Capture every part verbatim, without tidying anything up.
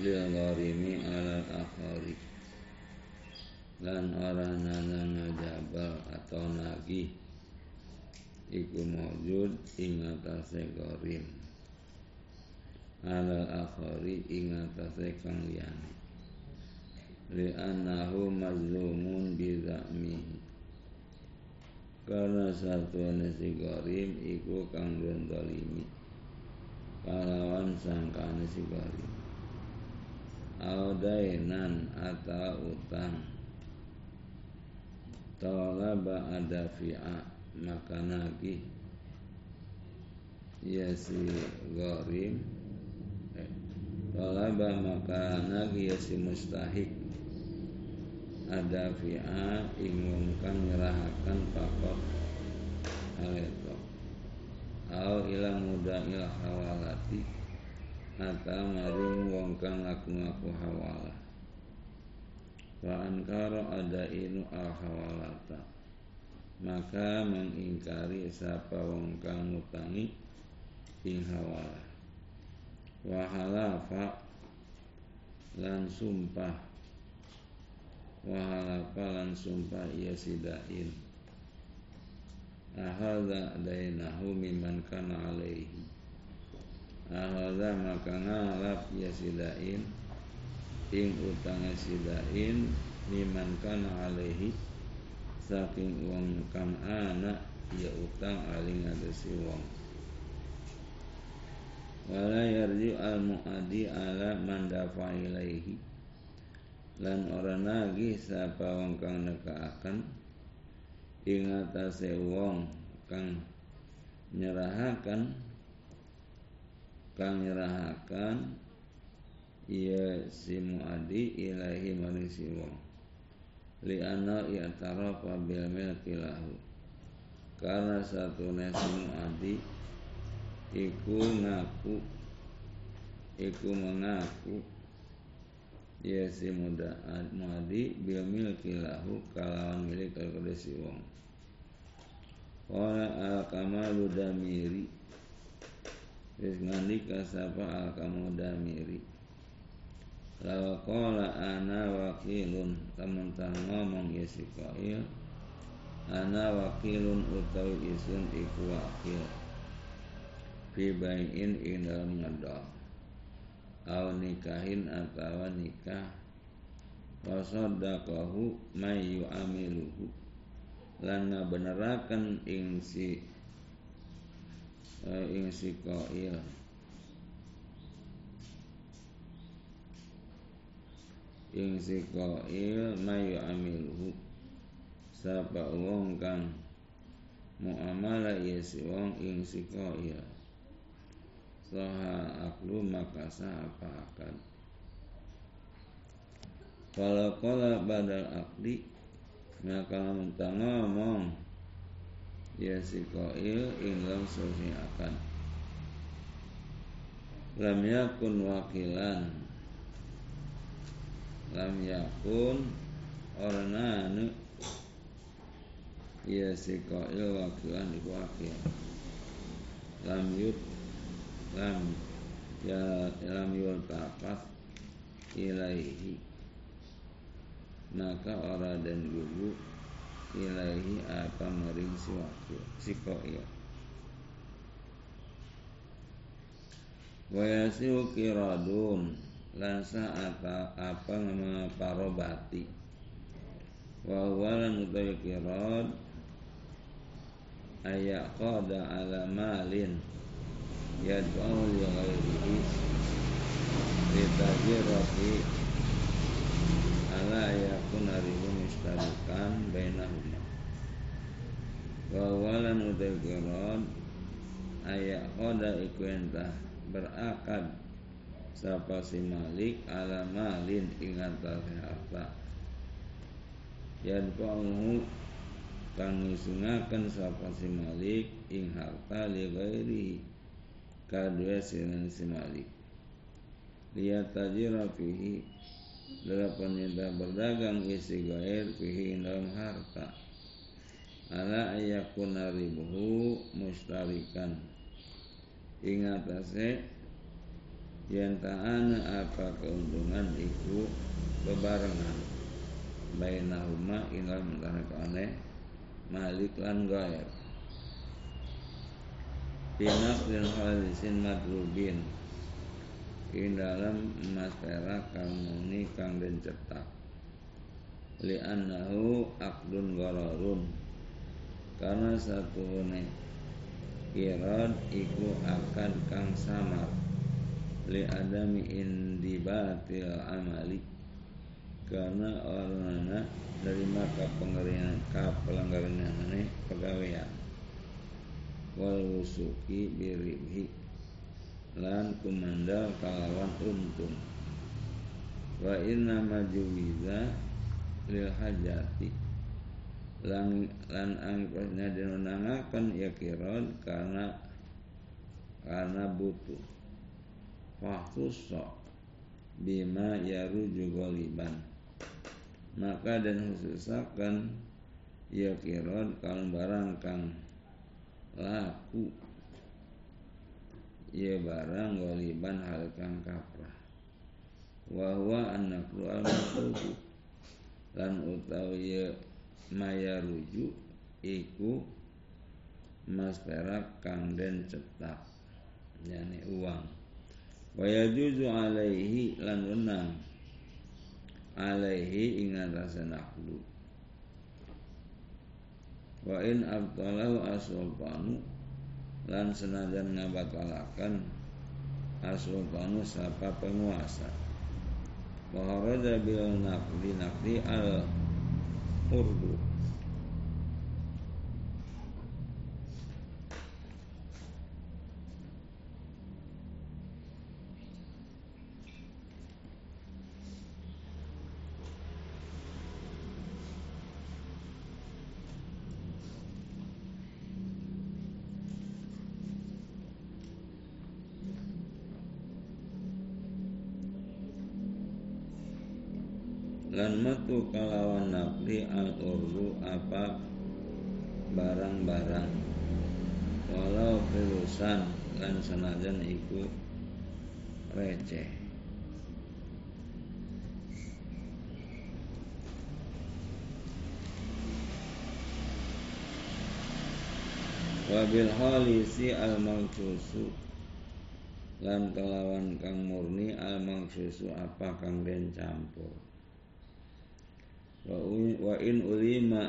lil gharimi alal akhari, lan orang nanan ngajabal atau nagih iku mawjud ingatase gharim alal akhari ingatase kang liyane li'annahu mazlumun bizamihi, karena satuane si gharim iku kang dizalimi kalawan sangkane si gharim audainan atau utang talaba adafi'a, maka nagih ya si gharim eh, talaba maka nagih ya si mustahik adafi'a ingungkan nyerahakan pakok aletok au ila muda ila hawalati atau maring wong kang ngaku-ngaku hawala. Wa ankara ada inu al hawalata, maka mengingkari sapa wong kang ngutangi ing hawala. Wa halafa lan sumpah, wa halafa lan sumpah ia sidain ahadza dainahu mimman kana alaihi, ahadza maka ngalap ya sidain ing utangnya sidain mimman kana alaihi saking wong kang anak ya utang aling ngadesi wong. Wala yarji al muadi ala man dafa ilaihi, lan orang nagih sapa wong kang nekaaken ing atase wong kang nyerahaken kang nyerahakan ya si mu'adi ilahi maring si wong li'ana i'tarafa bil milki lahu, karena satune si mu'adi iku ngaku iku mengaku ya si mu'adi bil milki lahu kalawan milik kepada si wong. Wala al-kamalu damiri, wis ngandika sapa al-kamu damiri lawa qala ana wakilun, teman-teman ngomong ya si qail ana wakilun utawi isun iku wakil fi bayin in dalam ngedol au nikahin atawa nikah wa saddaqahu may yu'amiluhu, lan ngabeneraken ing si ing si qail ing si qail mayu amiluhu sapa wong kang muamalah ya si wong ing si qail saha aklu maka apa akan kalau qala badal aqdi, maka mentang ngomong ya si qail inglam susi akan lam yakun wakilan, lam yakun ornanu ya si qail wakilan iku wakil lam yut lam ya lam yul tafas ilaihi, maka ora dan gugu ilahi apa maring si wakil si qail. Wa yasiu kiradun, lansa apa apa ngeparobati wa walan utawi kirad aya qada ala malin yad'u li ghairihi litajirati ala yakun arimun istarikan bainahuma wa walan udhikirad ayak khoda ikwentah berakad sapa si malik ala malin ingatah harta yan pa'uhu kang ngisungakan sapa si malik ing harta li gairi kadwe sinan si malik liat tajira fihi dalam penyinta berdagang isi gair pihin dalam harta ala ayakuna ribuhu mustarikan ingatase yen ta'ana apa keuntungan iku bebarengan bainahuma inggal mentarikane malik lan gaib pinak dan halisin madrubin in dalam emas perak kang muni kang den cetak li'annahu aqdun ghararun karena satune irad iku akan kang samar li adami indibatil amali karena orangana dari maka penggeringan ka pelanggaranane pegawean wal usuki biribhi lan kumandal kalawan untung wa inna majuwiza lil hajati lan lan angkanya dinunangaken ya kiron karena karena butuh fakhusso bima yaruju goliban maka dan khususakan ya kiron kalau barang kang laku ya barang goliban hal kang kaprah wahwa anak rual makruh lan utawi maya rujuk iku mas perak kang den cetak yani uang waya juzu alaihi lan unang alaihi ingat rasa naklu wa in abtalahu as-sultanu lan senajan ngabatalakan as-sultanu sapa penguasa waharaja bil naqdi naqdi al urdu lan matu kalawan nafli al-urdu apa barang-barang walau filusan lan senajan iku receh wabil halisi al-mangsusu lan kalawan kang murni al-mangsusu apa kang den campur wa in ulima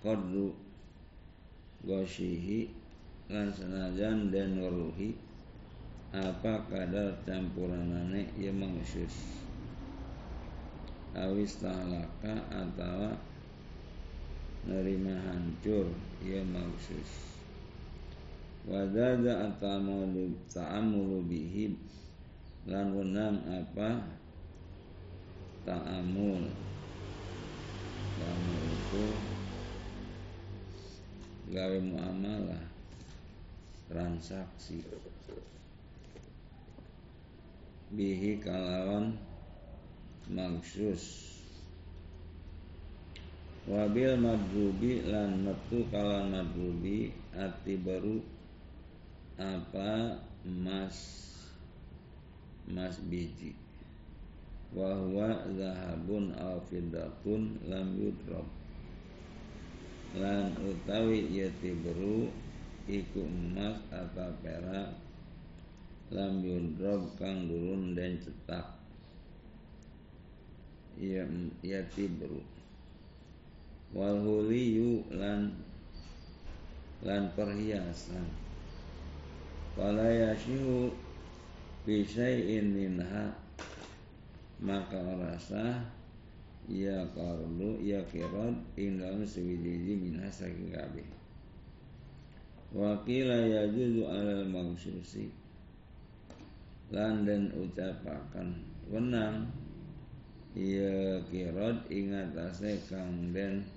qadru ghashihi lan senajan den waruhi apa kadar campuranane ya mangsus awis talaka atawa nerima hancur ya mangsus wadada atamulu ta'amulu bihi lan wenang apa ta'amul kamu itu gawe muamalah transaksi bihi kalawan maksus wabil madrubi lan metu kalawan madrubi arti baru apa emas emas biji wahwa zahabun aw fiddatun lam yudrob lan utawi yati beru iku emas atau perak lam yudrob kang durun dan cetak yati beru walhuliyu lan lan perhiasan walayashihu bisyai'in minha maka rasa ya qardu ya qirad indam sewiji minha saking kabeh wa qila yajuzu alal mangsusi lan den ucapakan wenang ya qirad ingat ase kang den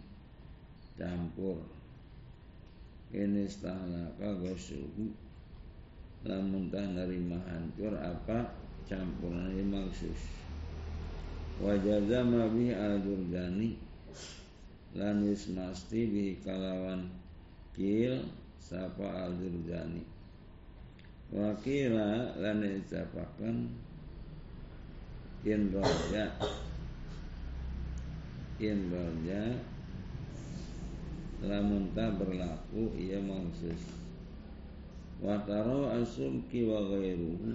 campur ini stahlaka gosuhu lamun tah narima hancur apa campuran mangsus wajazama bihi al-Jurjani lan wismasti bihi kalawan kil sapa al-Jurjani wakila lan dicapakan Inroja, Inroja, lamun ta berlaku ia mangsus. Wataro asumki wa ghairuhu,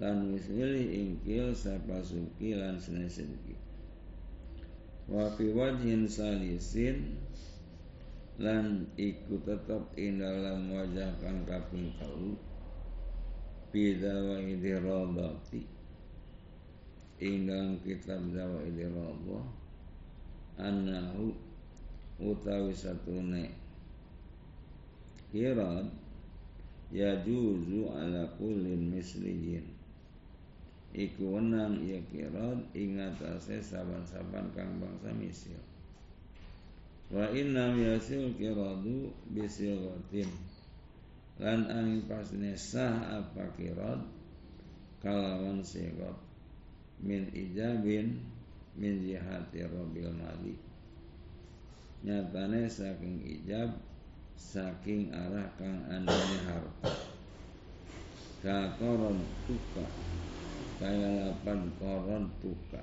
lan mislih ingkil sapa sumki lan senesenki. Wa fi wajhin salisin, lan iku tetap in dalam wajah kang kaping telu. Bidawa idirobati, inggang kitab dawa idirobah, anahu utawi satune kirad yajuzu ala kulin mislihin. Iku wenang ya kirad ingatase saban-saban kang bangsa misil. Wa innam yasil kiradu bisilwatin, lan angin pasne sah apa kirad kalawan sigot min ijabin min jihati robil mali, nyatane saking ijab saking arah kang andane harta. Kakoron tuka kaya lapan koron tuka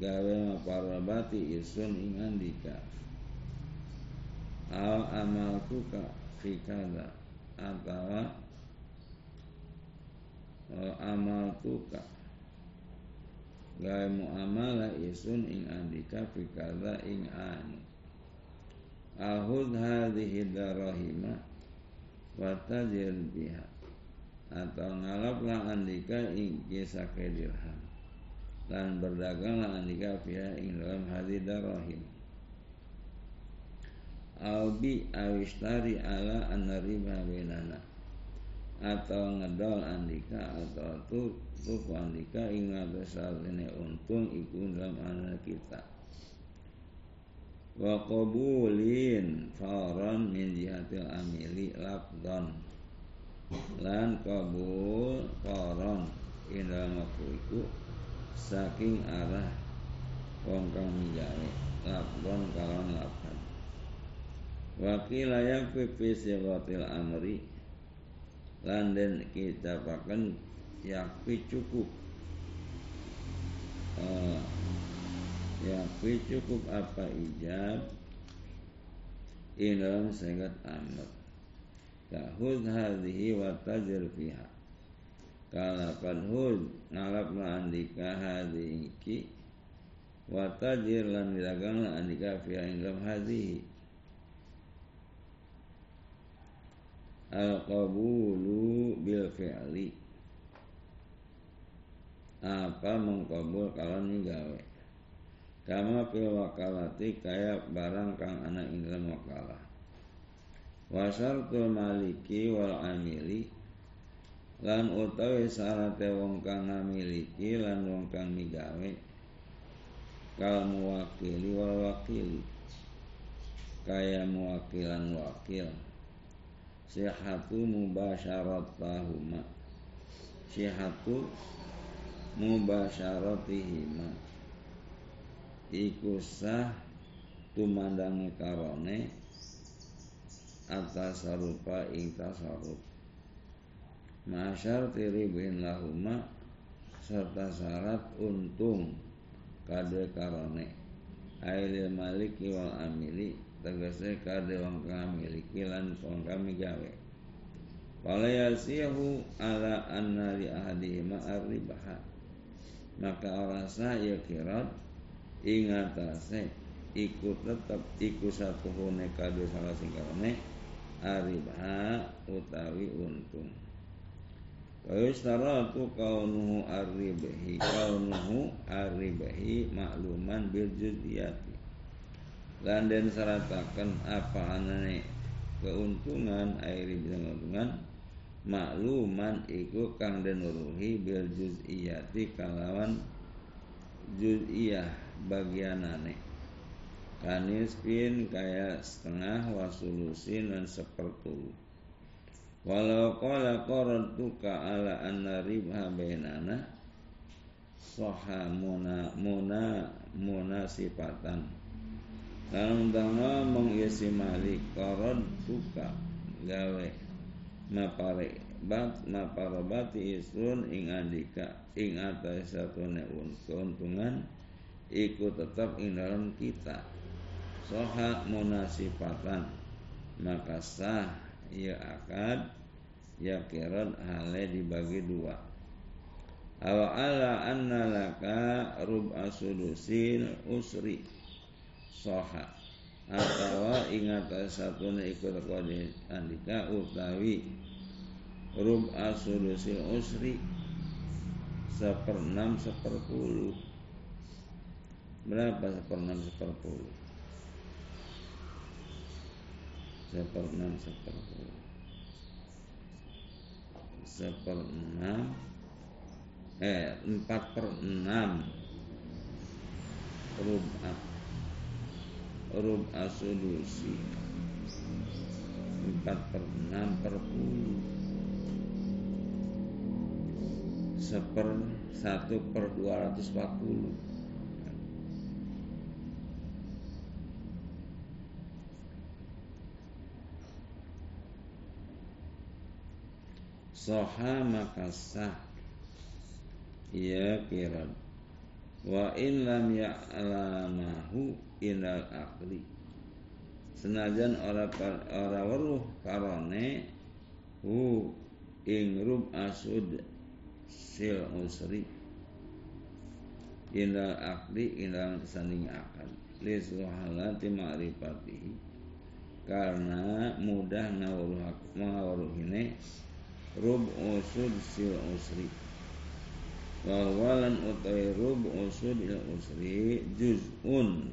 gawe maparabati isun ingandika al amal tuka fikada atawa amal tuka gawe muamalah isun ing andika fikada ing anu ahud hadhihi darahima watajir biha, atau ngalaplah andika ing kisake dirham dan berdaganglah andika fiha ing dalam hadhihi darahim albi awistari ala anariba benana, atau ngedol andika atau tuku andika ingat saat ini untung ikut dalam anak kita. Wa qabulin faran min jihatil amili labdon, lan qabul faran indah makuiku saking arah kongkang mijane labdon kalan labdon. Wakilayang pipi siwatil amri, landen kita pakan yakpi cukup, uh, yakpi cukup apa ijab indalam sengat amr kahud hadhihi watajir fiha, kalapan hud ngalap ma'andika hadhi inki watajir lan dilagang ma'andika fiha indalam hadhihi. Al-qabulu bil fi'li, apa mengkabul kalan gawe. Kama fil wakalati kaya barang kang ana ing dalam wakalah. Wa syartul maliki wal amili, lan utawi syarate wong kang ngamiliki lan wong kang migawe kal muwakili wal wakili, kaya muwakilan wakil. Sihatu mubasyaratuhuma, sihatu mubasyaratuhima iku sah tumandangi karone atas sarupa ing tasarruf ma'asyar tiribin lahuma, serta syarat untung kadwe karone ailil maliki wal amili, tegese kade wong kang miliki lan wong kang gawe. Wala yasihu ala anna li ahadihima ar-ribaha, maka rasa ya kirad ingatase iku tetep iku satuhune kade salah sing karone ar-ribaha utawi untung. Wa yustaratu kaunuhu ar-ribahi kaunuhu ar-ribahi makluman bil juz'iyati, lan den seratakan apa anane keuntungan airi bilang keuntungan makluman iku kang den uruhi bil juz'iyati kalawan juz'iyah bagianane kanispin kaya setengah wasulusin dan seperpuluh. Walau qala qarantuka ala anna ribha bainana soha muna muna muna sifatan, dalam tangga mengisi malik koron suka gawe mapare bat naparobati isrun ing andika ing atas satu neun keuntungan ikut tetap ing dalam kita soha munasibatan maka sah ya akad ya kiran hale dibagi dua awa ala anna laka rub'a sulusil usri soha atawa ingat satune ikut kode andika utawi rub'a sulusil usri seperenam seperpuluh. Berapa seperenam seperpuluh? Seperenam seperpuluh seperenam eh empat per enam rub'a rub'a sulusi empat per enam per puluh seper satu per dua ratus empat puluh soha makasah ya kiran wa in lam ya'lamahu inal akli senajan ora par, ora weruh karone hu ing rub asud sil usri inal akli inal sanding akal lisuhalati ma'rifatihi karena mudah ngawruh ngawruhine rub asud sil usri wawalan utai rub usudil usri juz'un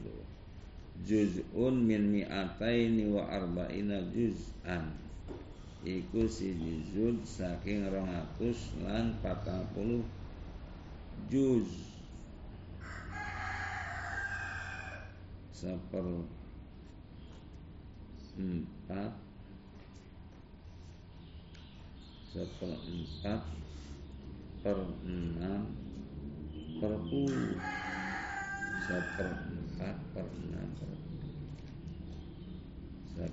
juz'un min mi'ataini wa arba'ina juz'an iku si juz'un saking rong atus lan patang puluh juz seper empat seper empat per enam per puluh seperempat per enam per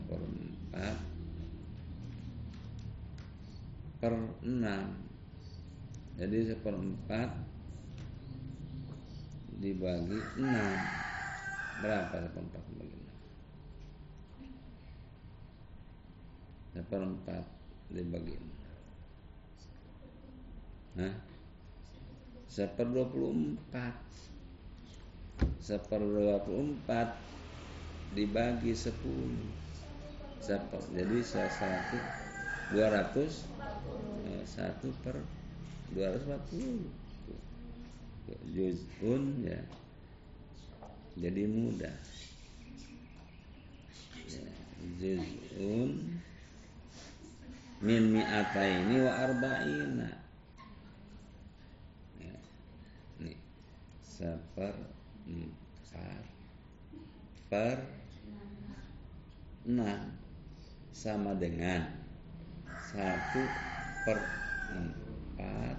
puluh seperempat per enam jadi seperempat dibagi enam berapa seperempat dibagi enam seperempat dibagi enam Nah, seper dua puluh empat, seper dua puluh empat dibagi sepuluh, seper jadi satu dua ratus satu per dua ratus empat puluh juz pun ya, jadi mudah ya, juzun min mi'ataini wa arba'ina seperempat per enam sama dengan satu per empat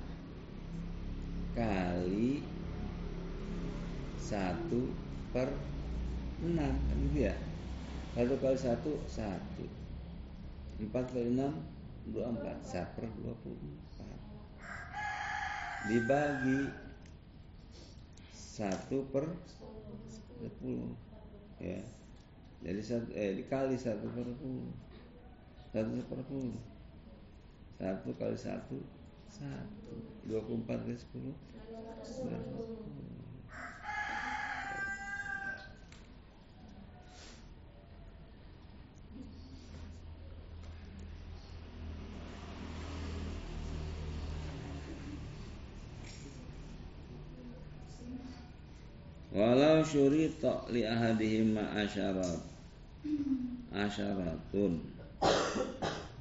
kali satu per enam ya satu kali satu satu empat kali enam dua empat satu per dua puluh empat dibagi satu per sepuluh ya jadi satu eh dikali satu per sepuluh satu per sepuluh satu kali satu satu dua puluh empat kali sepuluh walau syurita li ahadihim asyarat asyaratun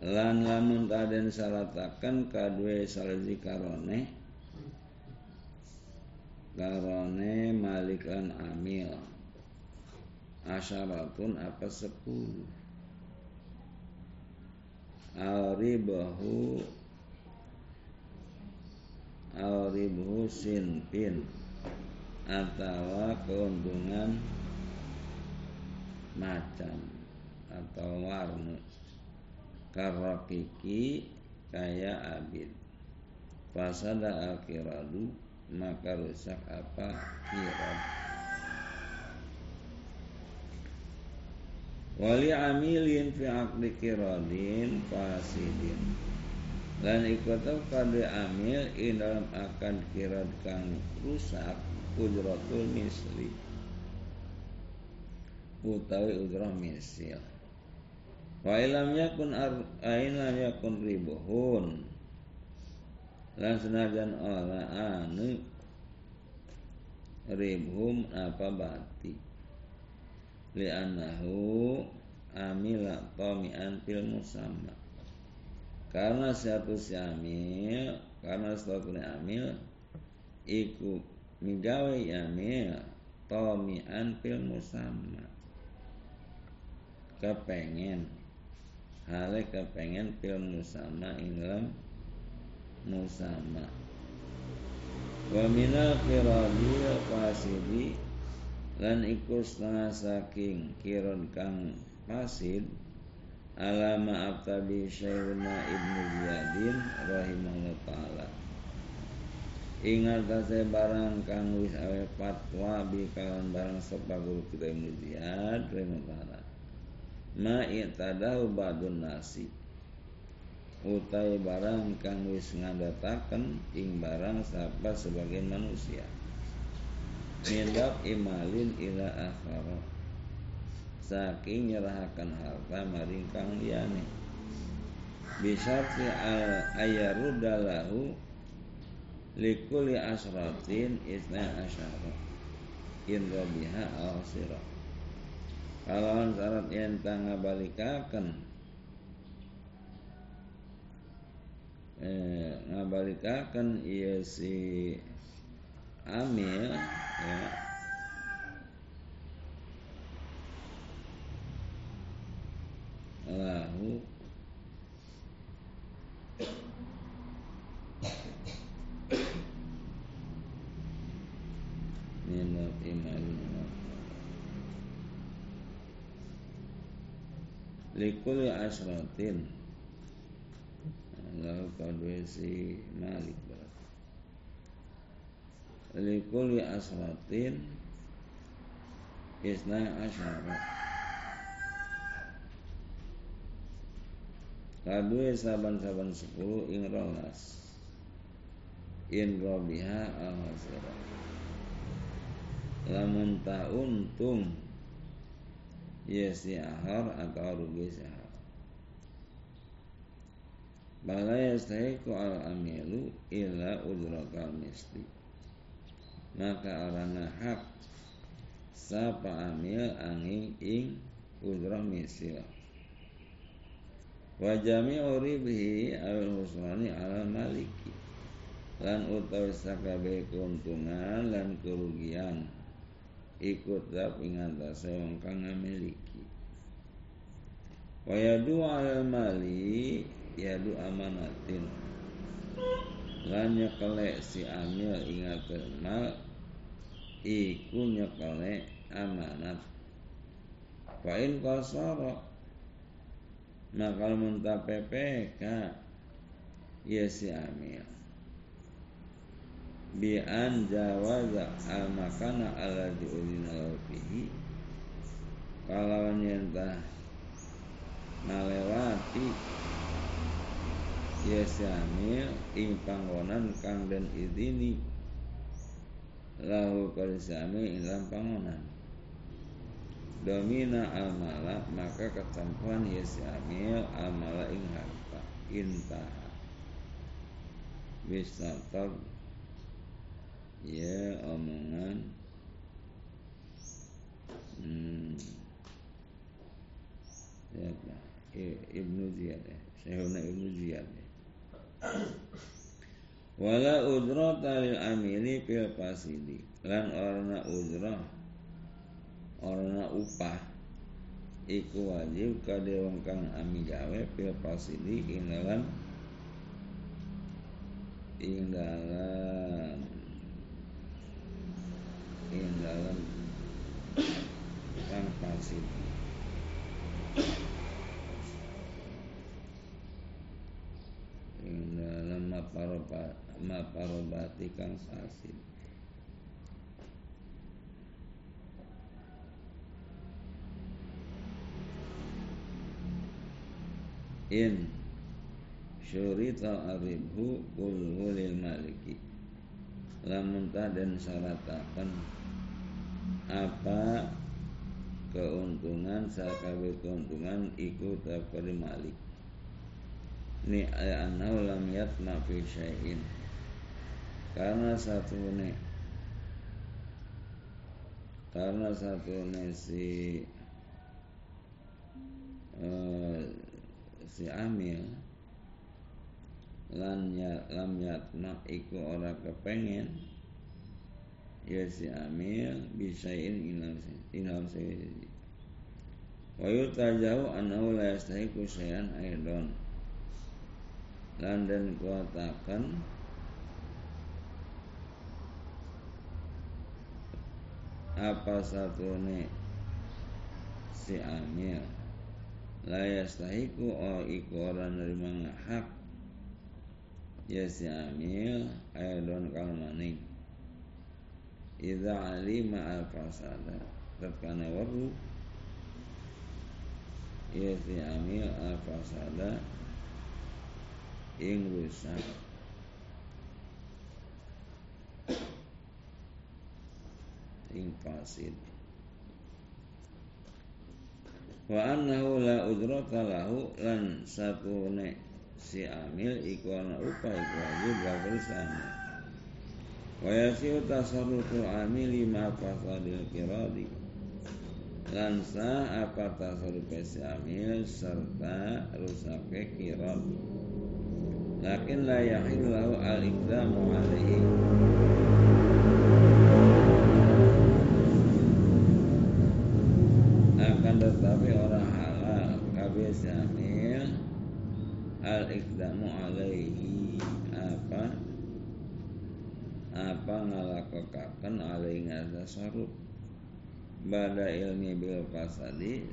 lan lamun taden syaratakan kadue salji karone karone malikan amil asyaratun apa sepuluh auribahu auribahu sinpin atau keuntungan macam atau warna karokiki kaya Abid. Fasada al-kiradu, maka rusak apa kirad. Wali amilin fi aqdi kiradin fasidin. Lan ikutu kadu amil in dalam akad kirad kang rusak ujratul misli, utawi ujrah misil. Wa ilam yakun ailam yakun ribuhun, lan senajan ora anu ribhum apa bati li annahu amila tamian fil musamma, karena satu si amil karena satu amil iku migawe amil tamian fil musamma, kepengen hale kepengen fil musamma inlam musama. Wa minal kiradi fasidi, lan iku setengah saking kiron kang fasid. Alama abtabi syairna ibnu Ziyadin rahimahullah ta'ala. Ingat tase barang kang wis awe patwa bikalan barang sopa guru kita ibnu Ziyad rahimahullah ta'ala. Ma'itadahu badun nasi, utai barang kang wis ngadataken ing barang sapa sebagian manusia. Mindak imalin ila akhara, saking nyerahaken harta maring kang liyane. Bisyarti ayarudalahu likuli asratin isna asyara in rabiha al-sirah. Kalawan syarat yen tanga balikaken Eh, ngabalikakan iya si amil ya, lahu minat imalina likul asratin lalu kaduesi malik berarti likuli asratin isna asyara, kaduesi saban-saban sepuluh ing rolas in robiha al-hasira, lamun tak untung yesi ahar atau rugi sahar. Bala yastahiku al-amilu illa udrakal misli, maka arana hak sapa amil angin ing udra misil. Wa jami'u ribhi al-husrani al-maliki, lan utawi sakabehe keuntungan lan kerugian ikut dap ingatase wong kang ngamiliki. Wa yadu al-mali yadu amanatin, lan nyekelek si amil ingat mal iku nyekelek amanat. Fa'in qasara, maka muntah P P K ya si amil bi'an jawaza al-makana ala di'udina lafihi, kalawan yentah nalewati yesi amil ing panggonan kang den idini lahu kalisi amil ing dalam panggonan domina amala, maka ketampuan yesi amil amala ing harta intaha bisnatab ya omongan hmm ya Ibnu Ziyad ya Syekhuna Ibnu Ziyad ya wala udrata lil amili fil fasidi, lan orna udrah orna upah iku wajib kadhe wong kang amil gawe fil fasidi ing dalam ing dalam ing dalam kang fasidi. paroba ma parobati kang sasid. In syurita aribhu kulhu lil maliki, lamun taden syaratakan apa keuntungan sakabe keuntungan ikut dari malik ni anau lam yatma fi syai'in, karena satu ne karena satu ne si uh, si amil lan ya lam yatma iku ora kepengen ya si amil bisain inal inal se wa yutajau annahu la yastahiqu syai'an aidan, lan den kuatakan apa satune si amil la yastahiqu o iku ora nerima hak ya si amil aidon kalmaning idza alima al-fasada tatkana waru ya si amil al-fasada ing rusak ing fasid wa annahu la udrata lahu, lan satune si amil iku ana upah iku wajib bersama. Wa yasiu tasarrufu amili ma fasadil qiradi, lan sah apa tasarrufu si amil serta rusake qirad. Lakin la yahillu lahu al-iqdamu alaihi, akan tetapi orang halal kabeh si amil al-iqdamu alaihi apa apa ngalakokaken alaihi ngasaruk bada ilmi bil fasadi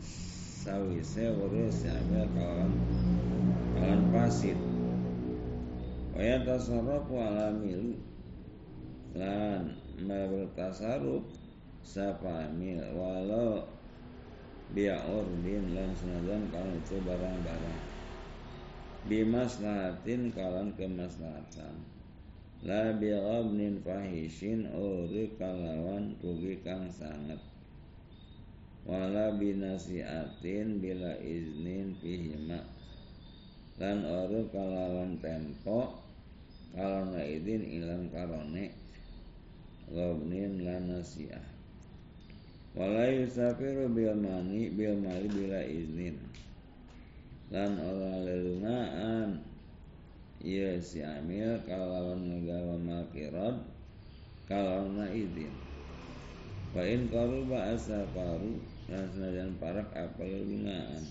sawise urus amil kawan kawan fasid wa yatasarrafu alamil lan bertasarruf sapa amil walau bi'urdin lan senajan kalau itu barang-barang bimaslahatin kalan kemaslahatan la bi'abnin fahishin uri kalawan rugi kang sanget wala binasiatin bila iznin fihima lan uri kalawan tempo kalan izin ilang karone gabnin lan nasiah wala yusafiru bil mani bil mali bila iznin lan orang lelungaan ya si amil kalawan nggawa malkirat kalawan izin wa in qaruba asafaru lan senajan parak apa lelungaan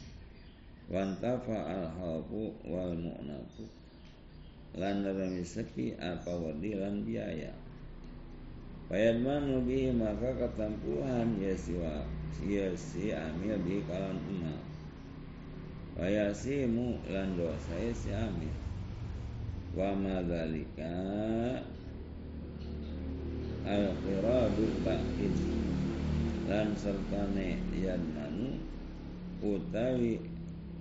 wantafa al-hafu wal mu'natu lan neremi sepi apa wadi lan biaya fayadmanu bihi maka ketampuhan ya si wa ya si amil bihi kalan umat wayasimu lan dosai si amil wa madzalika al-qiradul baqin lan sertane yadmanu utawi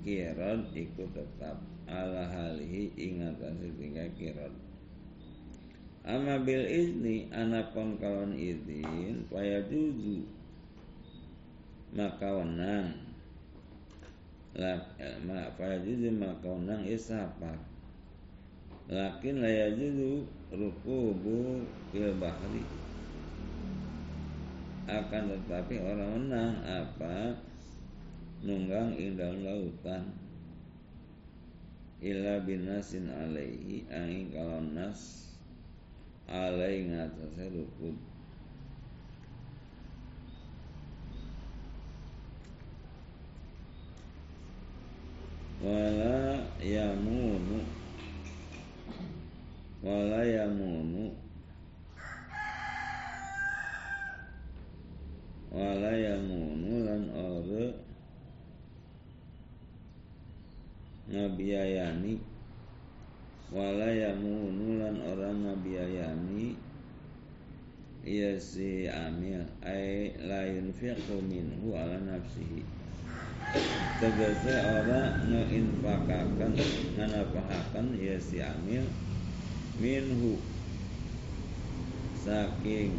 qirad iku tetap ala halihi ingatasi tiga qirad amma bil izni anapun kawan izin wayajuzu maka wenang la ma fajiz maka nang isafar lakin la yajidu rukubu fil bahri, akan tetapi orang nang apa nunggang ing dalam lautan illa binasin alaihi angin kalau nas alai ngatasi rukub wala yamunu wala yamunu wala yamunu lan ora ngabiayani walayamunulan orang ngabiayani iya si amil ay layun fiqhu minhu ala nafsihi tegese orang ngeinfakakan nganapahakan iya si amil minhu saking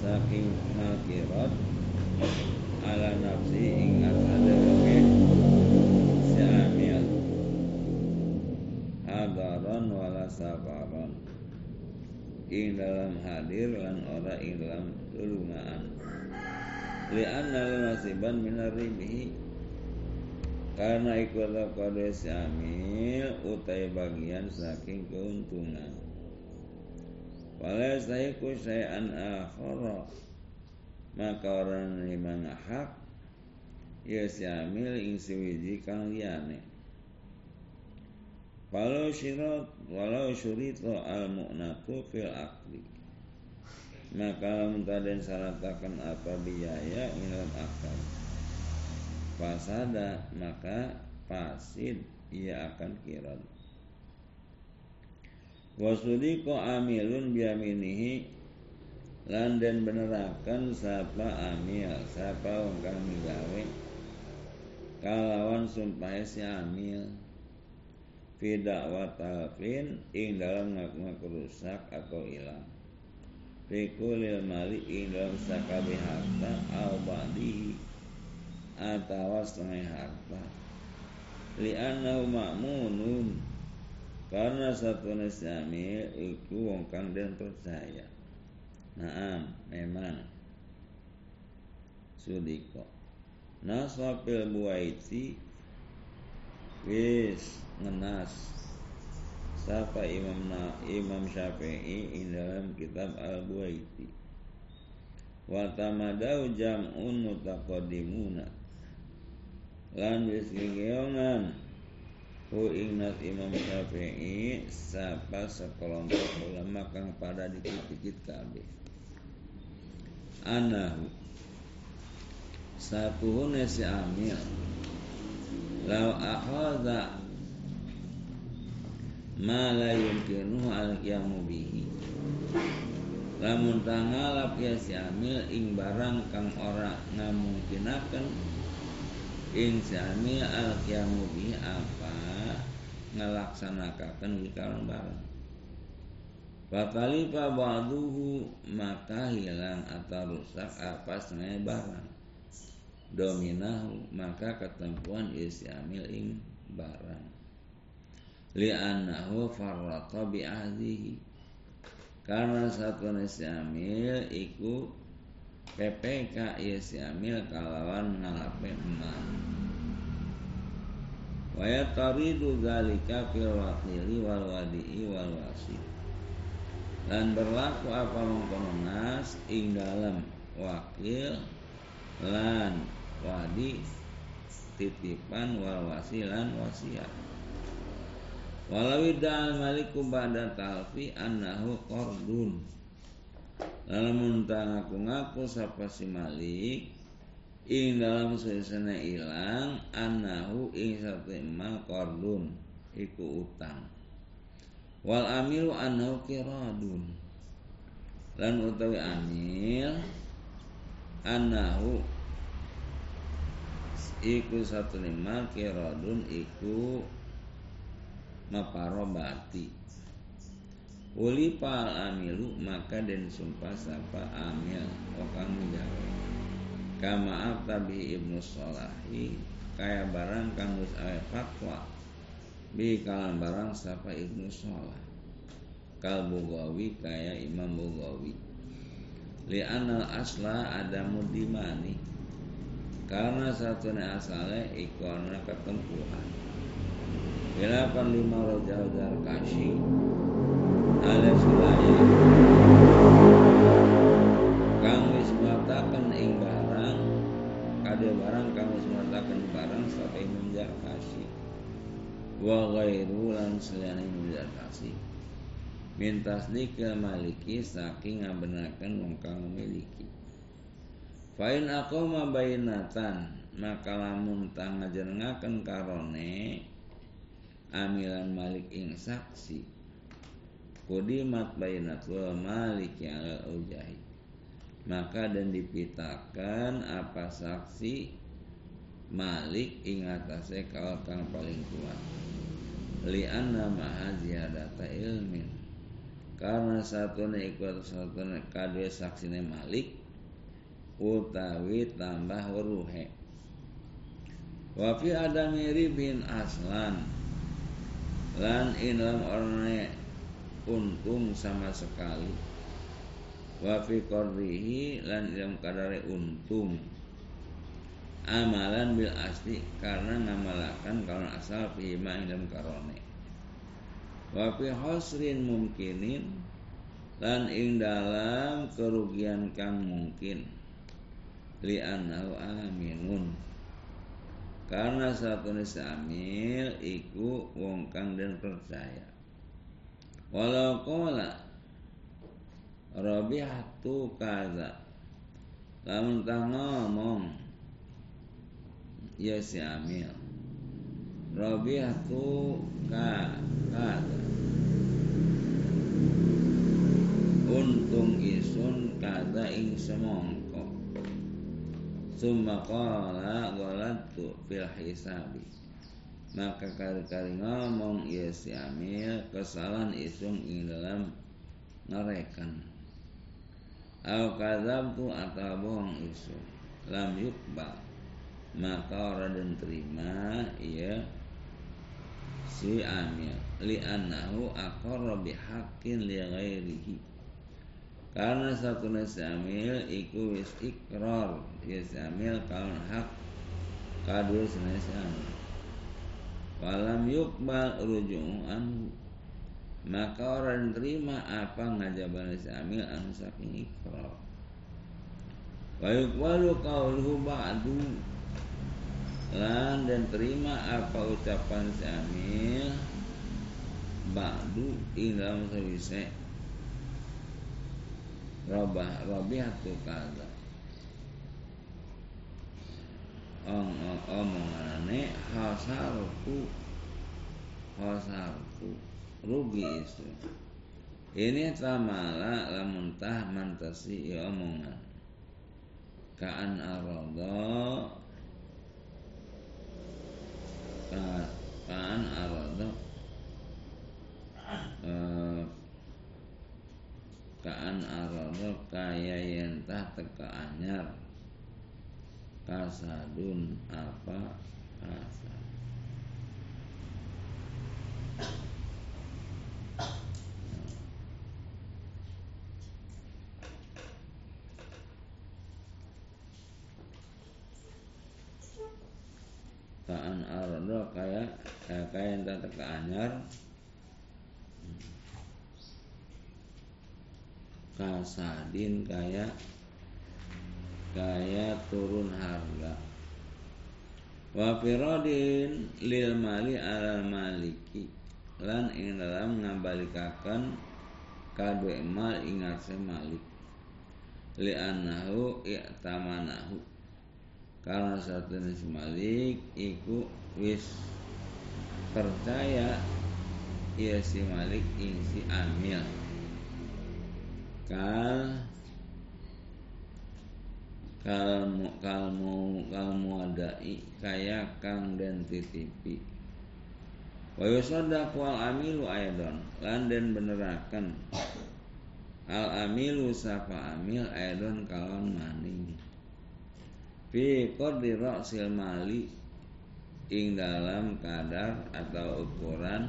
saking hakirat ala nafsi ingat ada kebih si amil hadaran wala safaran ing dalam hadir lan ora ing dalam lelungaan li'anna nasiban minar ribihi karena ikut kode si amil utai bagian saking keuntungan wala sayku syai'an akhara maka orang limang hak ya si amil ing siwiji kang liyane walau syirat walau syurito al-mu'natu fil akli maka mentaden syaratakan apa biaya minal akal fasada maka fasid ia akan kiran wasudiko amilun biaminihi lan den benerakan sapa amil sapa wong kang migawe kalawan sumpahe si amil fi dakwat talqin ing dalam ngaku-ngaku rusak atau hilang fi kulil mali ing dalam sakabeh harta au ba'dihi atawa setengah harta li'annahu ma'munun karena satu nasami iku wong kang den percaya naam memang sudiko naswapil buaiti wis ngenas sapa Imam na, Imam Syafi'i in dalam kitab Al-Buaiti wa tamadau jam'un mutaqaddimuna lan wis ngeongan hu ingat Imam Syafi'i sapa sekelompok ulama kang pada dikit-dikit kabeh anahu sapuhune si amil law akhadha ma la yumkinu al-qiyamu bihi lamun tangalap ya si amil ing barang kang ora ngamungkinaken ing si amil al-qiyamu bihi apa ngelaksanakan di kalung barang bakali pa ba'duhu maka hilang atau rusak apa setengah barang dominahu maka ketempuan ya si amil ing barang li'annahu farrata bi'ahdihi karena satu nasi amil iku P P K yasi amil kalawan ngalape eman waya taridu galika fil wakili wal wadi'i wal wasi dan berlaku apa mengkonas ing dalam wakil lan wadi titipan wal wasi lan wasiat walawidal maliku ba'da talfi annahu qardun lalu muntang aku ngaku sapa si malik ing dalam sesena ilang annahu ing sate mal qardun iku utang wal amilu annahu qiradun lan utawi amil annahu iku satu lima qiradun iku maparobati uli pal amilu maka den sumpah sapa amil okang menjawab kama abtabi ibnu solahi kaya barang kangus awe fatwa bi kalan barang sapa ibnu solah kal Bughawi kaya Imam Bughawi li'anal asla adamu dimani karena satunya asalnya ikonnya ketempuhan delapan lima roja udara kasih ada sulai kang wis matakan ing barang kada barang kang wis matakan barang sampai menjar kasih wa ghairu lan selain menjar kasih mintas dikil maliki saking ngabenakan wong kang memiliki fain aqoma bainatan maka lamun tangajenengaken karone amilan malik ing saksi kudimat bainat wa malik yang alal ujahi, maka dan dipitakan apa saksi malik ing atase kaul kang paling kuat li'anna ma'a ziyadata ilmin, karena satu ne ikut satu ne kadue saksine malik utawi tambah weruhe wa fi adami ribin aslan lan in lam orne untung sama sekali wa fi qarrihi lan ilm kadare untung amalan bil asli karena ngamalakan karena asal bima ilm karone wa fi hasrin mumkinin lan ing dalam kerugian kang mungkin li annahu aminun, karena satu amil iku wong kang den percaya. Walau qala Rabi'atu kaza, lamun tang ngomong ya si amil Rabi'atu kaza, untung isun kaza ing semongko. Summa qala ghalattu fil hisabi, maka kali-kali ngomong ya si amil kesalahan isung ing dalam ngerekan. Au kadzabtu atau bohong isung lam yukbal, maka ora den terima ya si amil li annahu aqarra bi haqqin li ghairihi, karena satu nasi amil iku wis ikrar ya amil kalau hak kadu nasi amil walam yukbal rujuan, maka orang terima apa ngajaban nasi amil anu saking ikrar wa yukbalu qawluhu ba'du lan dan terima apa ucapan nasi amil ba'du ilam sawisai Robah Rabi'atu kaza, Om om omongane hasarku hasarku rugi isu. Ini tamala lamun tah mantasi omongan. Kaan arodo kaan arodo. Uh, Kaan aroro kaya yentah teka anyar kasadun apa kasad Kaan aroro kaya kaya yentah teka anyar kasadin kaya kaya turun harga wa firadin lil mali alal maliki lan ing dalam ngabalikaken kadue mal ingase malik li annahu i'tamanahu, karena satu nasi malik iku wis percaya ya si malik ing si amil kal kalmu kalmu kalmu adai kaya kang dan titipi wa yusaddaq wal amilu aidon lan den beneraken al amilu safa amil aidon kalon maning fi qadri ra'sil mali ing dalam kadar atau ukuran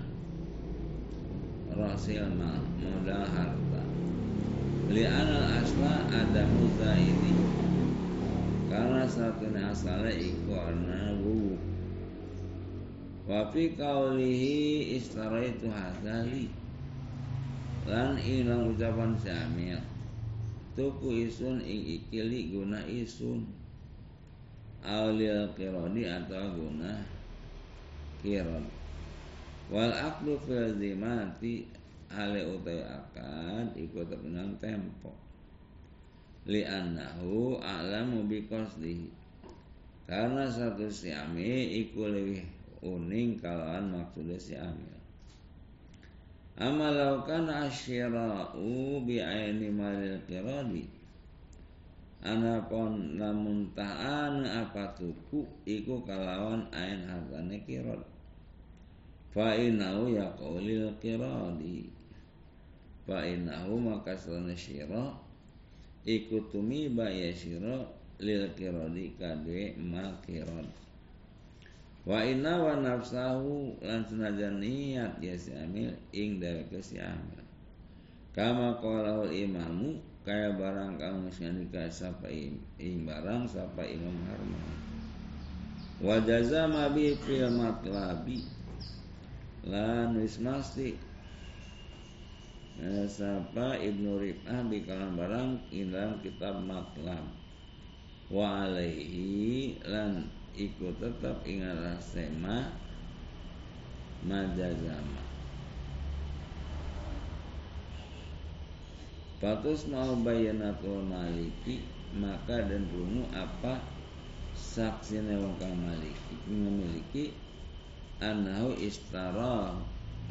ra'sil mal modal harta li'anal asla ada muza ini, karena satunya asalnya ikhwana wu wa fi qawlihi istaraitu hazali lan ilang ucapan syamil tuku isun ing ikili guna isun awlil kirodi atau guna kirod wal aqdu fil zimati ale utawi akad iku terkenang tempo li annahu a'lamu bi qasdihi, karena satu siame iku lewih uning kalaan maksudnya si amil. Amalaukan asyira'u bi'aini malil kiradi. Anapun lamun ta'an apa tuku iku kalawan ain hartane kirad. Fa'inau yaqulil kiradi. Fa'inau makasrana syira ikutumi ba'ya syira lil kiradi kadwe ma kirad. Wa inna wa nafsahu lan senajan niat ya si amil ing daweke si amil kama qaulahul imamu kaya barang kamu sandika sapa ing barang sapa Imam Harmani wa jazama bi fil matlabi lan wismasti sapa Ibnu Rib'ah bi kalam barang ing dalam kitab matlab wa alaihi lan iku tetap ingatlah sema majazama. Patus mau bayanatul maliki maka dan rumu apa saksi newangkal maliki memiliki anahu istarah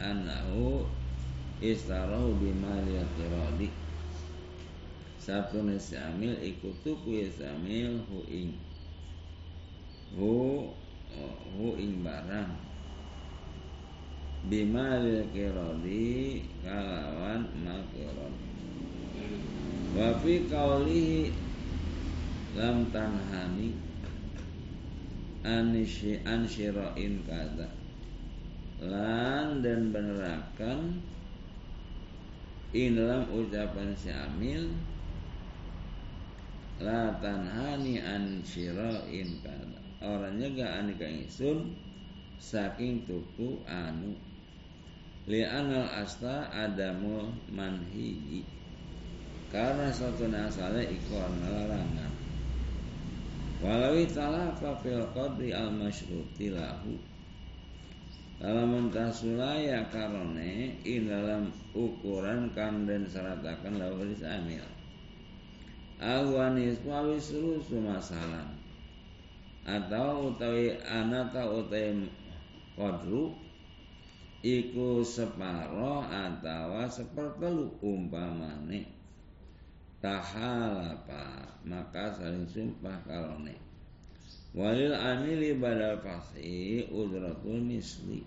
anahu istarah bimaliyat iradi satu nasi amil ikutuku yasi amil hu'ing hu hu ing barang bima lil kiradi kalawan makiron wa fi qaulihi lam tanhani anshi anshira'in kada lan dan benerakan in dalam ucapan si amil la tanhani anshira'in kada orang juga ane kaisun saking tuku anu lianal asta adamu manhi karena suatu nasale ikon larangan walawi talafa fil qadri al masyruti lahu dalam tasulaya karone in dalam ukuran kang den seratakan lawuh amil awanis wawisru sumasalan atau utawi anata utawi kodru iku separo atawa sepertelu umpamane tahalapa maka saling sumpah kalone walil amili badal fasi udratul misli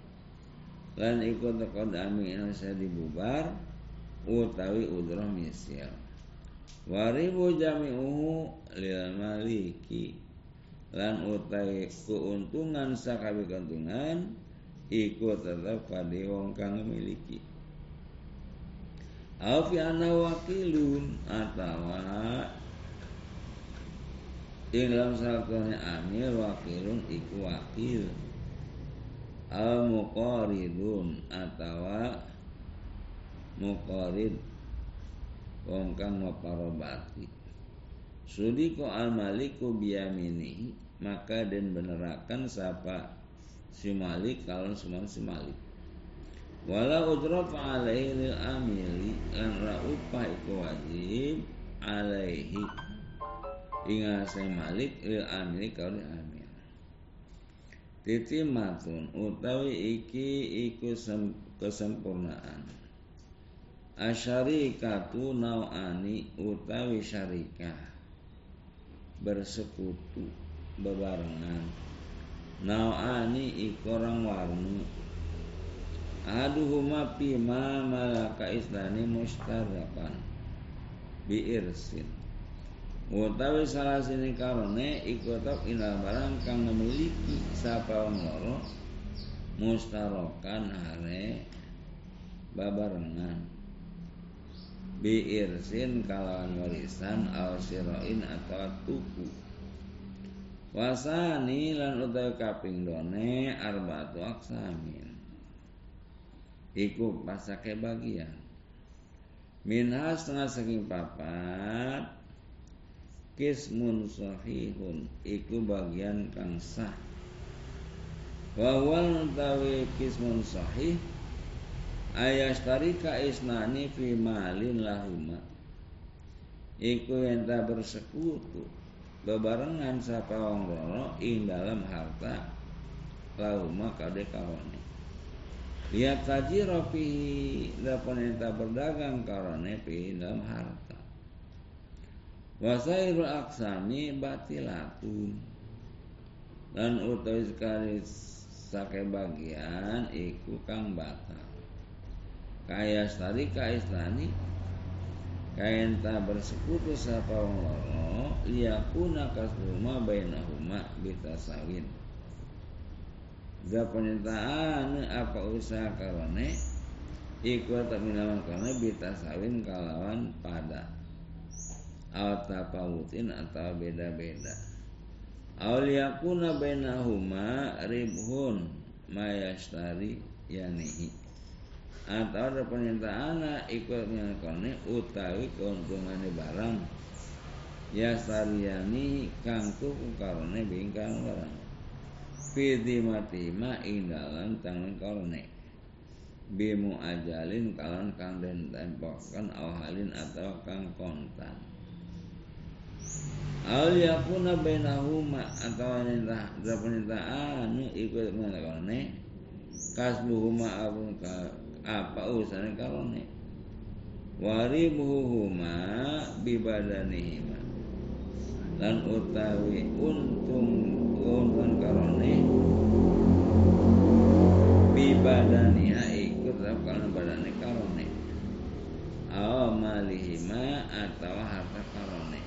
lan iku tekod amil saya dibubar utawi udrah misil waribu jami'uhu lil maliki lan utai keuntungan sakabe keuntungan iku tetap kadhe wong kang miliki afi ana wakilun atawa ing dalam sakone amil wakilun iku wakil al muqaridun atawa muqarid wong kang maparobati sudiko al-maliku biyamini maka dan benerakan sapa si malik kalau semua si malik walau udraf alaihi lil amili lan ra'upah iku wajib alaihi ingat si malik lil amili kalau amil titimatun utawi iki iku kesempurnaan asyarikatu naw'ani utawi syarikah bersekutu bebarengan nawani ikorang warnu aduhuma pima malaka islani mustarakan biirsin utawi salah sini karone ikotok inal barang kang memiliki sapa loro mustarakan are babarengan biirsin kalawan warisan al siroin atau tuku wasani lan utawi kaping done arba'atu aksamin iku pasake bagian minha setengah saking papat kismun sahihun iku bagian kang sah wawal utawi kismun sahih ayastarika isnani fi malin lahuma iku enta bersekutu bebarengan sapa wong loro ing dalam harta lauma kade karone. Lihat saji rofi dapat entah berdagang karone pi dalam harta. Wasairul aksami batilatun dan utawi sekali sake bagian iku kang batal. Kaya sari ka islani kain tak bersekutu sapa wong loro liyakuna kasuma bainahuma bitasawin. Zapanentaan apa usaha karone iku tak minawan karone bitasawin kalawan pada atapawutin atau beda-beda. Auliyakuna bainahuma ribhun mayastari yanihi. Atau ada permintaan ikut nyangkone utawi keuntungan barang ya sariani kangku karone bingkang barang fidimatima ing dalam tangan karone bimu ajalin kalan kang den tempokan awhalin atau kang kontan al yakuna bainahuma atau ada permintaan ikut nyangkone kasbuhuma abun ka apa urusan karone waribuhuma bibadanihima dan utawi untung untung karone bibadaniha ikut dalam badan karone aw malihima atau harta karone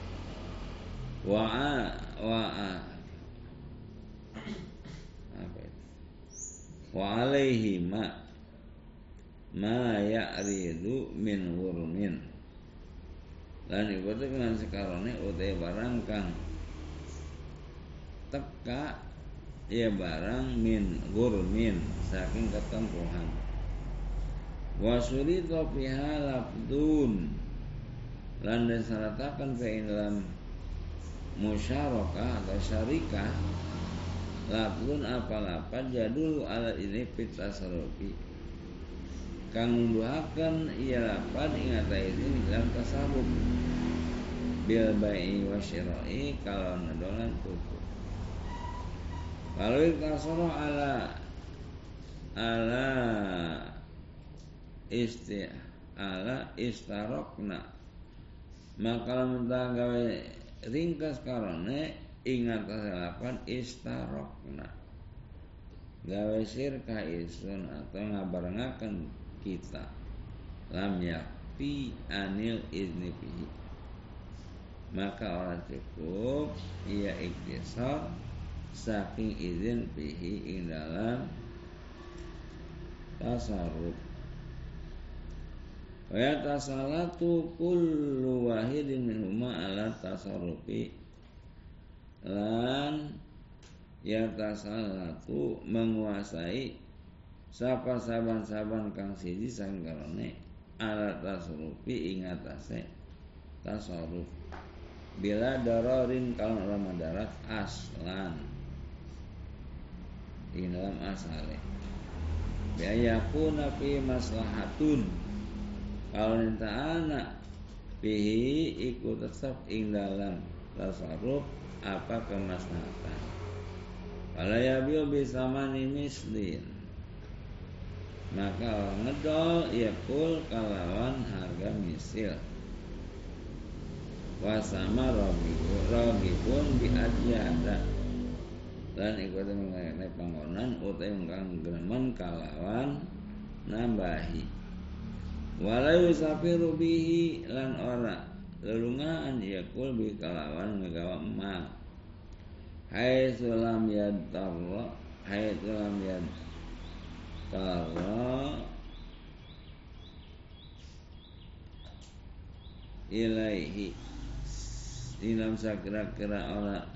wa wa apa itu wa alaihima ma ya'ridu min hurmin lan ibadah dengan sekarone utai barang kang teka ya barang min hurmin saking ketempuhan wasuri topiha labdun lan diseratakan ke dalam musyarakah atau syarikah labdun apa-apa jadul alat ini pita serupi kang nunduhakan ia lapan ingatai ini dalam tasabuk bil bayi wasyiroi kalau nedolan tuku kalau tasoro ala ala isti ala istarokna maka mentanggawe ringkas karone ingat tasalapan istarokna gawe sirka isun atau ngabarengakan kita lam yakfi anil izni fihi maka orang cukup ia iktisar saking izin fihi ing dalam tasarruf wa tasalatu kullu wahidin minhuma ala tasarrufi lan ya tasalatu menguasai sapa saban-saban kang siji sanggarane alat tasrufi ingat ase tasarruf bila dararin kalau lama darat aslan di dalam asale biaya pun tapi maslahatun kalau nenta anak pihi ikut tetap ing dalam tasarruf apa kemaslahatan kalau ya bio bisa manimislin maka orang ngedol yakul kalawan harga misil wasama rogiku rogipun biadjada dan ikut mengenai panggonan utai mengkang geneman kalawan nambahi walayu safiru bihi lan ora lelungaan yakul bi kalawan ngegawa emak hai sulam yadtarra hai sulam yadtarra kalau ilaihi dalam sakira-kira orang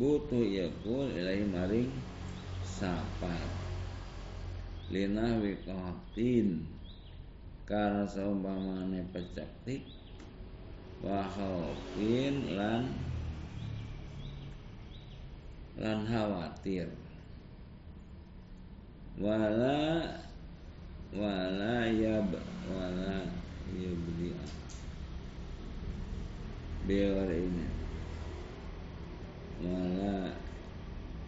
butuh yakul ilaihi maring sapat linah wikotin karena seumpamane pecaktik wakhawfin lan lan khawatir wala wala yab wala yabdi biar ini wala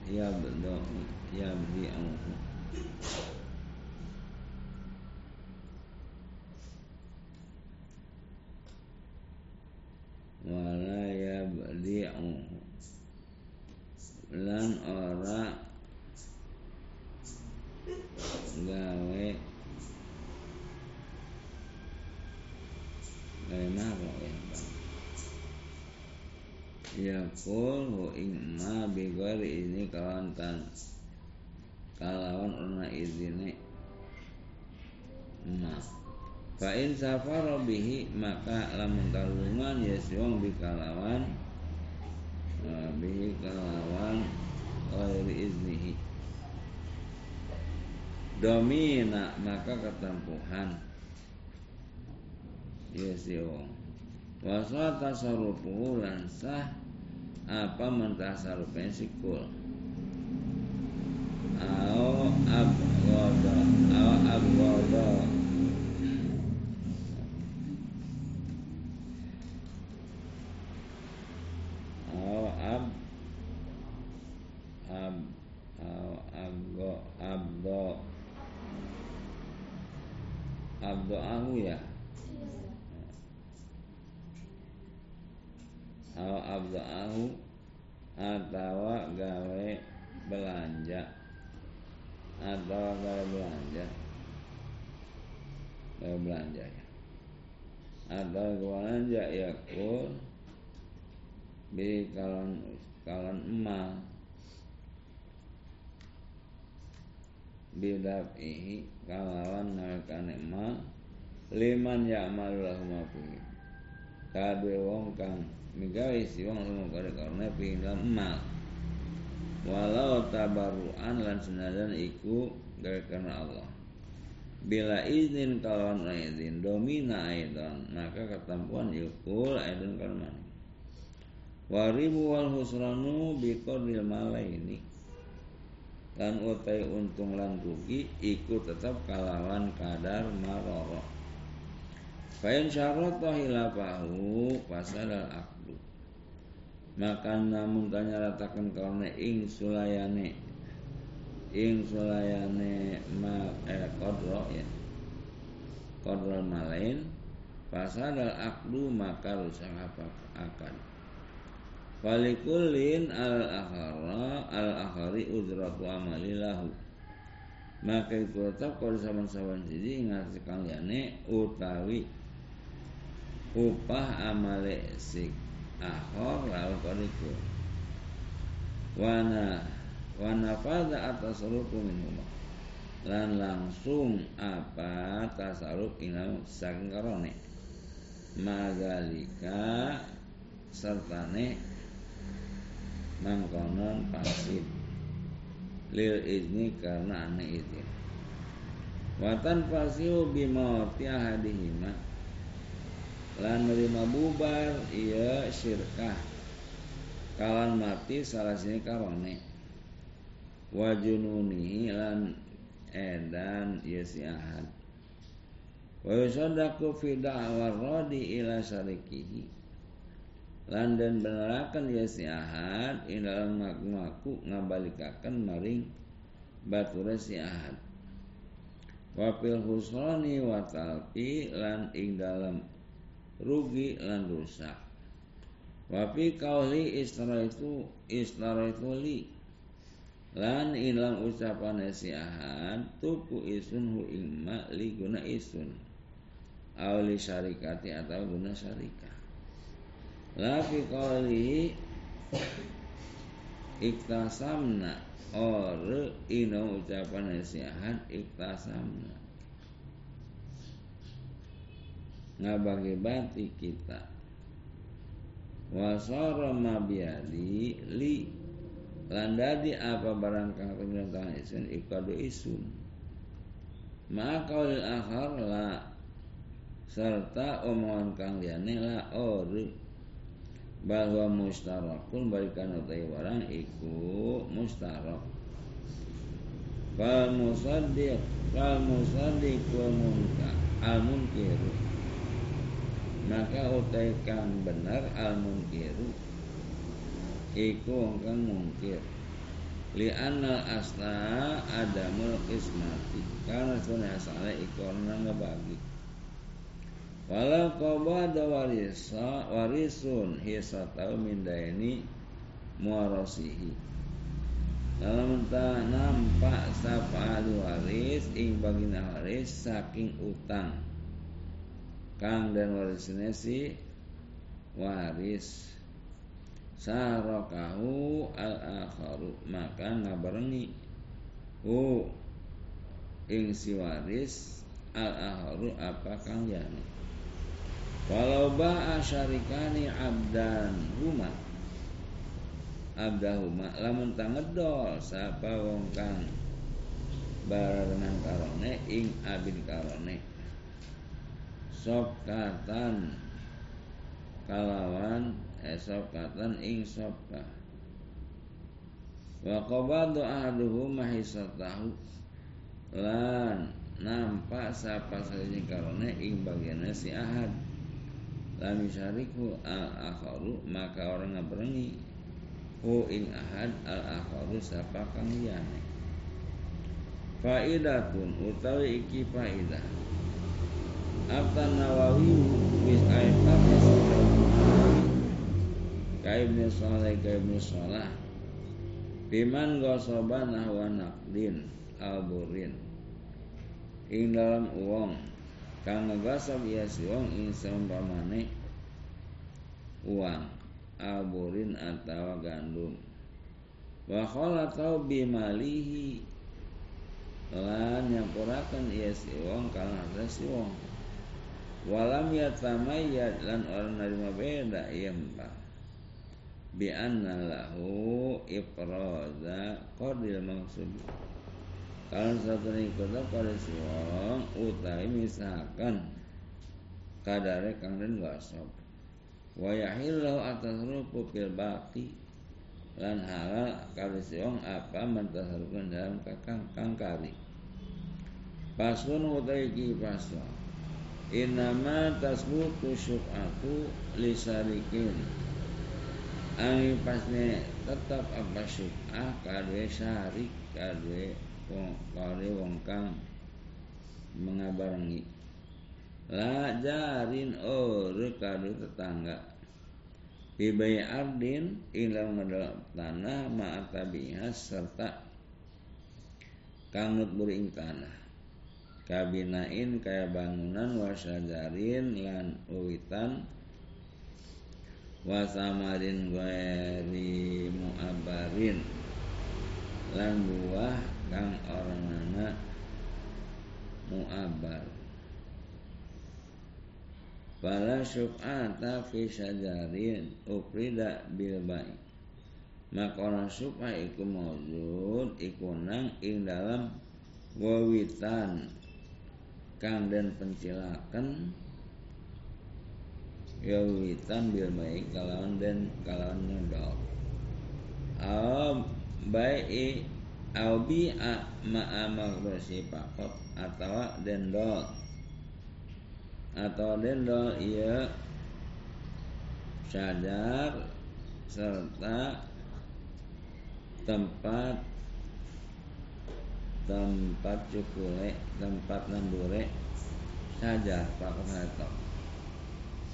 yabdo يبيعه. Wala yabdi'u, lan ora gawe gawe ya kul hu ingma bigori ini kawan kan kalawan urna izini ma. Fa'in safara bihi, maka lamun kalungan yasiwang bikalawan bihi kalawan ghairi iznihi domina, maka ketempuhan yasiwang waswa tasarupuhu lansah apa mentasarupnya sikul au abgoda au abgoda abdo'ahu ya atau abdo'ahu atau gawe belanja atau gawe belanja gawe belanja ya atau gawe belanja ya kul bi kalon kalon emak bidafihi kalawan nalkan emak liman ya'mal lahum api kadwe wong kang migawe si wong lumu kare karena pinggal emak walau tabaruan lan senajan iku dari karena Allah bila izin kalawan izin domina aidan maka ketampuan yukul aidan karmani waribu wal husranu biqadril malaini dan utai untung lan rugi ikut tetap kalawan kadar maroro. Fain syarata hilafahu pasadal akdu. Maka namun tanya ratakan karena ing sulayane ing sulayane ma eh kodro ya kodro malain pasadal akdu maka rusak apa akan. Falikullin al-akhara al-akhari uzratu amalilahu. Maka itu tetap kalau saban-saban siji ngasih kaliane utawi upah amale sik akhor lalu kaliku wana wana fadha atasaruku minumah lan langsung apa tasaruk inam saking karone magalika sertane mangkonon pasif lil izni karena ane izin watan pasiu bimauti ahadihima lan nerima bubar iya syirkah kalan mati salah sini karone wajununi lan edan iya si ahad wayusadaku fida'war rodi ila syarikihi lan dan benerakan ya si ahad in dalam ngaku-ngaku ngabalikakan maring batura si ahad wapil husroni watalpi lan ing dalam rugi lan rusak wapi kauli istara itu istara itu li lan in dalam ucapan ya si ahad tuku isun hu ingma li guna isun awli syarikati atau guna syarikat lafi qalihi iktasamna or ino ucapan nasihat iktasamna ngabagi bati kita wasara mabiyadi li landadi apa barang kang pemerintahan isun ikadu isun maka qaulil akhar la serta omongan kang liyane la or bahwa mustarakun balikan utai barang iku mustarak fal musaddiq fal musaddiq wa munka al munkiru maka utai kang bener al munkiru iku kang mungkir li'anal asna adamul ismati karena sunnah asana ikorna ngebagi walau qabada warisa warisun hisatau mindaini muarasihi dalam mentah nampak safa'al waris ing bagina waris saking utang kang dan warisnya si waris sarakahu al-akharu maka ngabarengi hu ing si waris al-akharu apa kang jane walau ba'a syarikani abdan huma abdahuma lamun tangedol sapa wong kang barenang karone ing abin karone sokatan kalawan esok katan ing sopka wa qabadu ahaduhuma hisatahu lan nampak sapa sajane karone ing bagiannya si ahad lam syariku al-akharu maka orang ngabarengi hu ing ahad al-akharu sapa kang liyane faidatun utawi iki faidah Abtan Nawawi wis ayat Ibnu Saleh Ibnu Salah biman gosoban ahwa naqdin al-burin ing dalam uang kang ngegosob iya si uang ing seumpamane uang al-burin atawa gandum wa khalatau bimalihi lan nyampurakan iya si uang kalah ada si uang walam yatamayyad lan orang narima beda iya mbak bi anna lahu ifraza qadil maksud kalau satu ini kota pada si wong utai misalkan kadare kang den wasop wa yahillahu atasrufu fil baqi lan halal kalau si wong apa mentasarufkan dalam kakang kangkari pasun utai ki pasun inama tasbutu syuk'atu lisarikin Angin pasnya tetap apa syuk'ah kadwe syarik kadwe kadwe wongkang mengabarangi la jarin ori kadwe tetangga bibayi ardin ilang ngedolak tanah ma'atabihas serta kangut buring tanah kabinain kaya bangunan wasyajarin lan uwitan wasamarin gueri mu'abarin lan buah kang orang anak mu'abar wala syub'ata fi syajarin uprida bilba'i maka orang syub'ah iku mawjud iku nang ing dalam wawitan kang dan pencilakan yawitan bil baik kalawan dan kalawan ngedol al baik al bi a ma'a maghrosi pakot atau dendol atau dendol ia sadar serta tempat tempat cukule tempat nandure saja pakot atau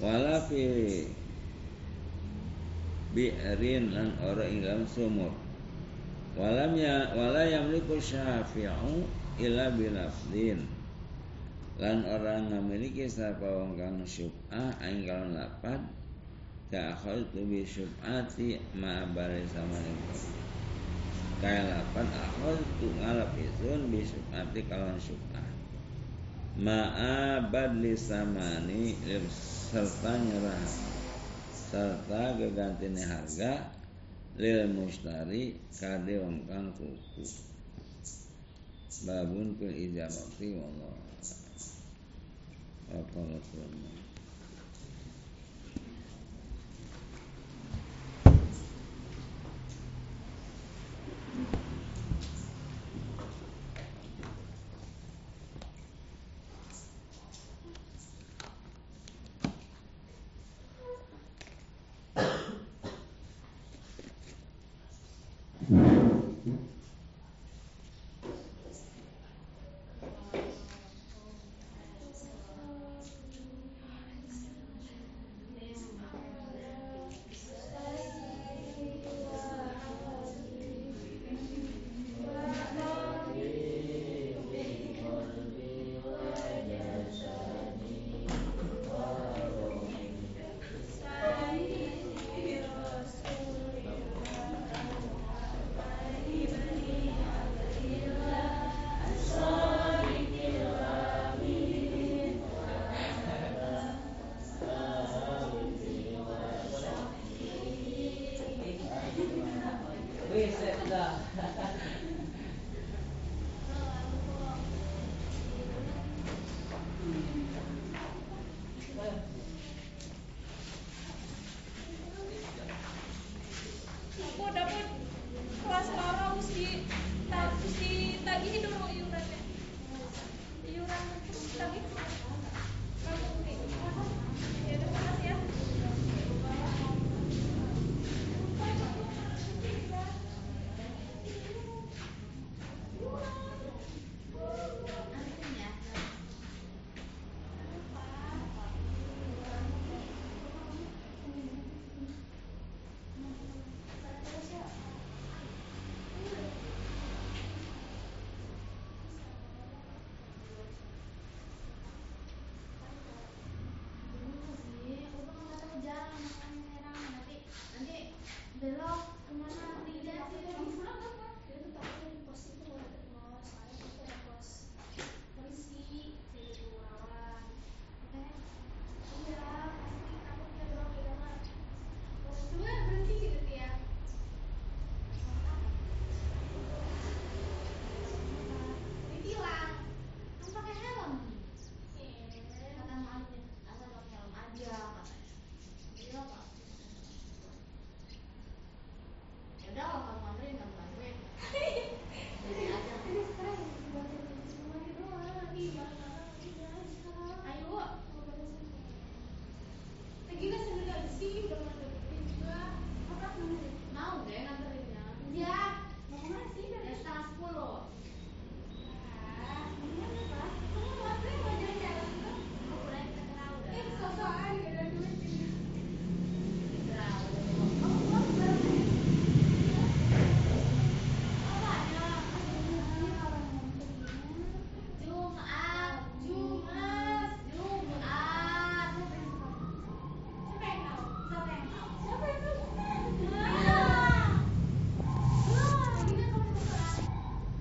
wala fi bi'rin lan ora ing dalam sumur walam ya wala yamliku syafi'u illa bilafdin lan orang memiliki sapa wong kang syub'ah ing dalam lapat ta'khudhu bi syub'ati ma barisama kaya lapat akhudhu ngalap izun bi syub'ati kawan syub'ah ma'abad lisamani serta nyerah serta kegantinya harga lil mustari kade wong kang kuku babun fil ijabati wallah apa